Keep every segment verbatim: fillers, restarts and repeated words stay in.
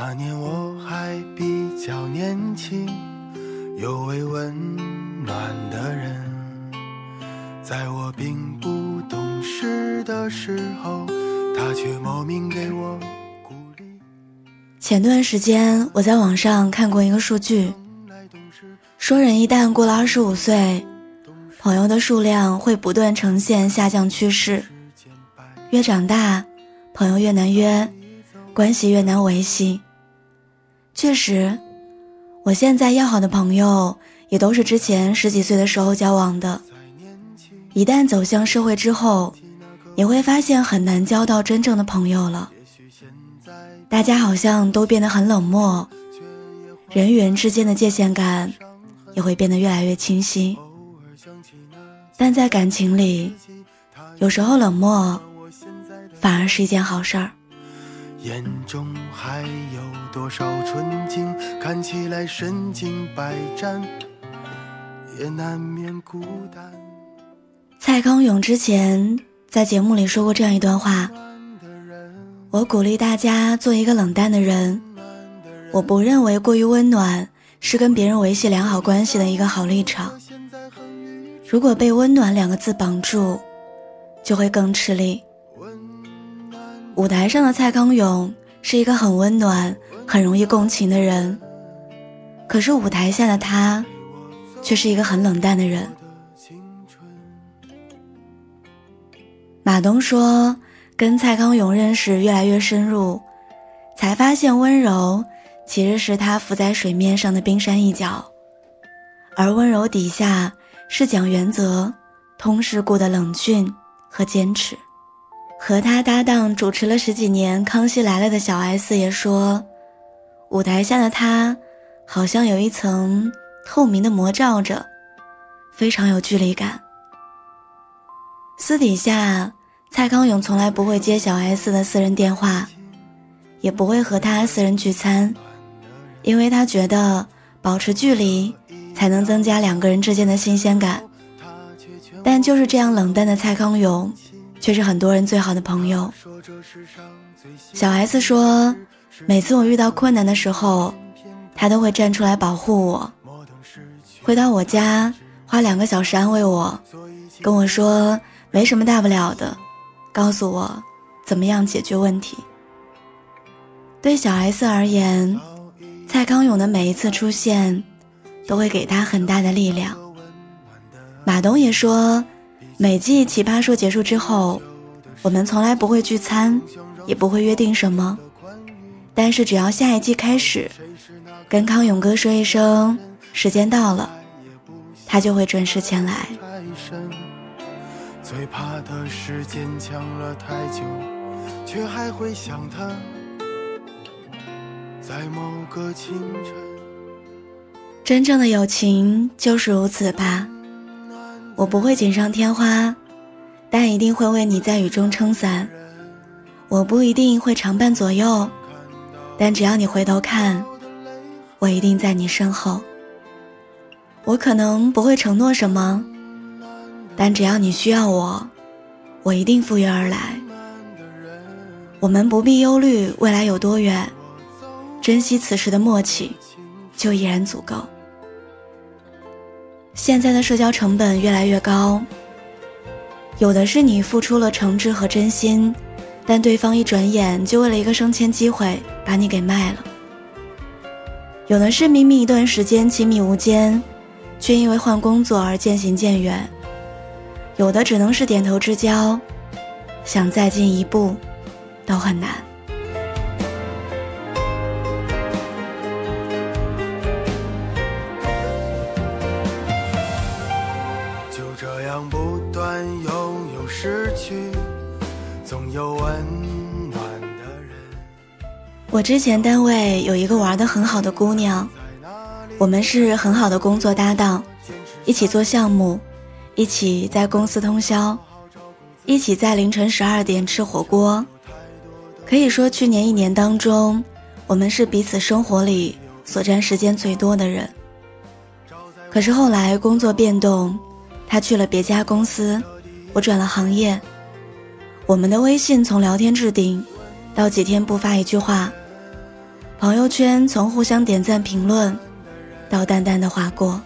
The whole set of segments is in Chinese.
那年我还比较年轻，有位温暖的人，在我并不懂事的时候，他却莫名给我鼓励。前段时间我在网上看过一个数据，说人一旦过了二十五岁，朋友的数量会不断呈现下降趋势，越长大朋友越难约，关系越难维系。确实，我现在要好的朋友也都是之前十几岁的时候交往的，一旦走向社会之后，也会发现很难交到真正的朋友了。大家好像都变得很冷漠，人与人之间的界限感也会变得越来越清晰。但在感情里，有时候冷漠反而是一件好事儿。眼中还有多少纯净，看起来身经百战，也难免孤单。蔡康永之前在节目里说过这样一段话，我鼓励大家做一个冷淡的人，我不认为过于温暖是跟别人维系良好关系的一个好立场。如果被温暖两个字绑住，就会更吃力。舞台上的蔡康永是一个很温暖很容易共情的人，可是舞台下的他却是一个很冷淡的人。马东说，跟蔡康永认识越来越深入，才发现温柔其实是他浮在水面上的冰山一角，而温柔底下是讲原则通世故的冷峻和坚持。和他搭档主持了十几年《康熙来了》的小 S 也说，舞台下的他好像有一层透明的膜罩着，非常有距离感。私底下，蔡康永从来不会接小 S 的私人电话，也不会和他私人聚餐，因为他觉得保持距离才能增加两个人之间的新鲜感。但就是这样冷淡的蔡康永却是很多人最好的朋友。小 S 说，每次我遇到困难的时候，他都会站出来保护我，回到我家花两个小时安慰我，跟我说没什么大不了的，告诉我怎么样解决问题。对小 S 而言，蔡康永的每一次出现都会给他很大的力量。马东也说，每季奇葩说结束之后，我们从来不会聚餐，也不会约定什么，但是只要下一季开始，跟康永哥说一声时间到了，他就会准时前来。最怕的时间抢了太久，却还会想他，在某个清晨。真正的友情就是如此吧，我不会锦上添花，但一定会为你在雨中撑伞。我不一定会常伴左右，但只要你回头看，我一定在你身后。我可能不会承诺什么，但只要你需要我，我一定赴约而来。我们不必忧虑未来有多远，珍惜此时的默契，就已然足够。现在的社交成本越来越高，有的是你付出了诚挚和真心，但对方一转眼就为了一个升迁机会把你给卖了；有的是明明一段时间亲密无间，却因为换工作而渐行渐远；有的只能是点头之交，想再进一步都很难。我之前单位有一个玩得很好的姑娘，我们是很好的工作搭档，一起做项目，一起在公司通宵，一起在凌晨十二点吃火锅。可以说去年一年当中，我们是彼此生活里所占时间最多的人。可是后来工作变动，她去了别家公司，我转了行业，我们的微信从聊天置顶到几天不发一句话，朋友圈从互相点赞评论到淡淡的划过。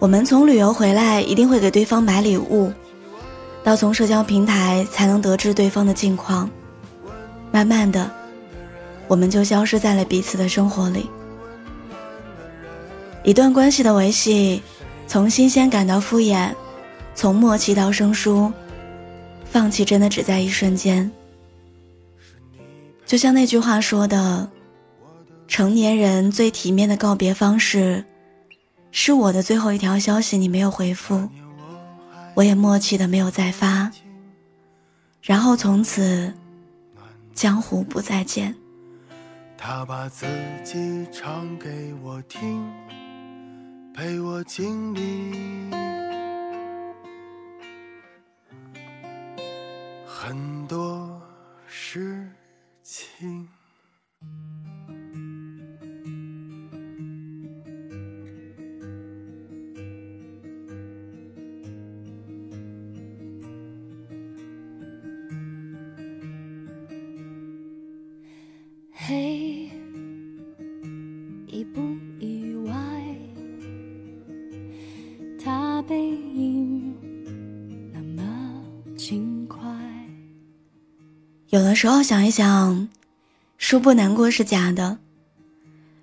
我们从旅游回来一定会给对方买礼物，到从社交平台才能得知对方的近况。慢慢的，我们就消失在了彼此的生活里。一段关系的维系，从新鲜感到敷衍，从默契到生疏，放弃真的只在一瞬间。就像那句话说的，成年人最体面的告别方式，是我的最后一条消息你没有回复，我也默契的没有再发，然后从此江湖不再见。他把自己唱给我听，陪我经历很多事情。嘿，意不意外，他背影那么轻快。有的时候想一想，殊不难过是假的，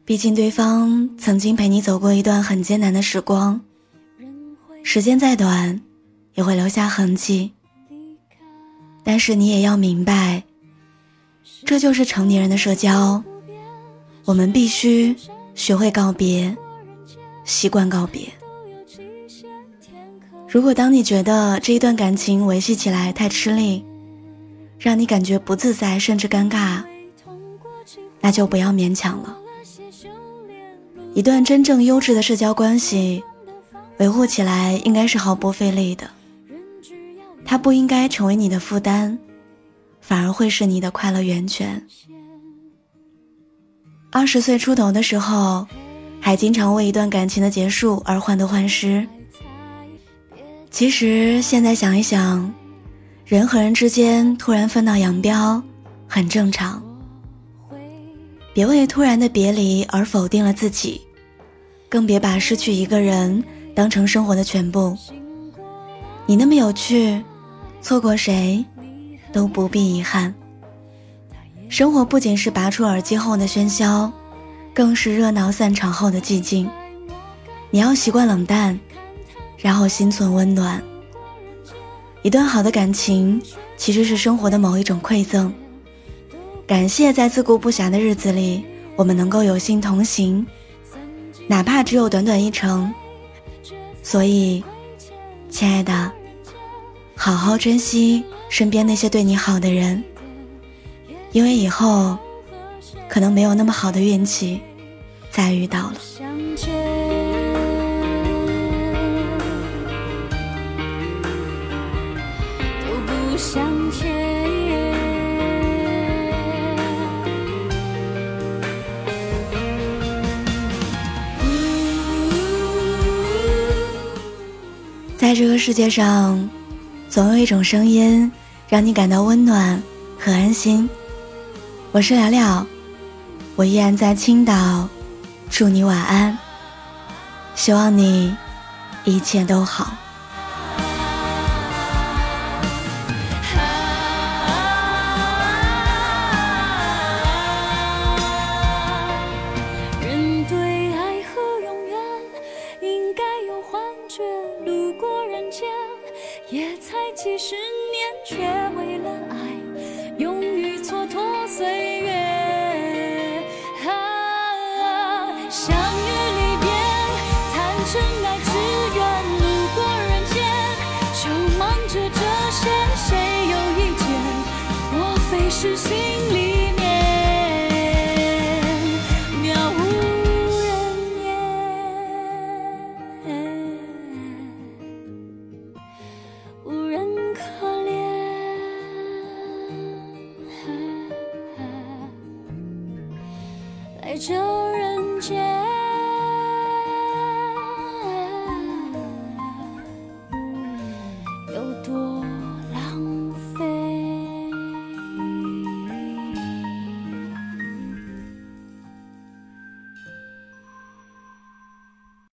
毕竟对方曾经陪你走过一段很艰难的时光，时间再短也会留下痕迹。但是你也要明白，这就是成年人的社交，我们必须学会告别，习惯告别。如果当你觉得这一段感情维系起来太吃力，让你感觉不自在甚至尴尬，那就不要勉强了。一段真正优质的社交关系，维护起来应该是毫不费力的，它不应该成为你的负担，反而会是你的快乐源泉。二十岁出头的时候，还经常为一段感情的结束而患得患失。其实现在想一想，人和人之间突然分道扬镳很正常，别为突然的别离而否定了自己，更别把失去一个人当成生活的全部。你那么有趣，错过谁都不必遗憾。生活不仅是拔出耳机后的喧嚣，更是热闹散场后的寂静。你要习惯冷淡，然后心存温暖。一段好的感情其实是生活的某一种馈赠，感谢在自顾不暇的日子里我们能够有幸同行，哪怕只有短短一程。所以亲爱的，好好珍惜身边那些对你好的人，因为以后可能没有那么好的运气再遇到了。都不想见，在这个世界上，总有一种声音让你感到温暖和安心。我是聊聊，我依然在青岛，祝你晚安，希望你一切都好。几十年，却为了爱，勇于蹉跎岁月。啊，相遇离别，谈深爱之缘，路过人间，就忙着这些，谁又一见？莫非是心里面渺无人烟，无人。来这人间。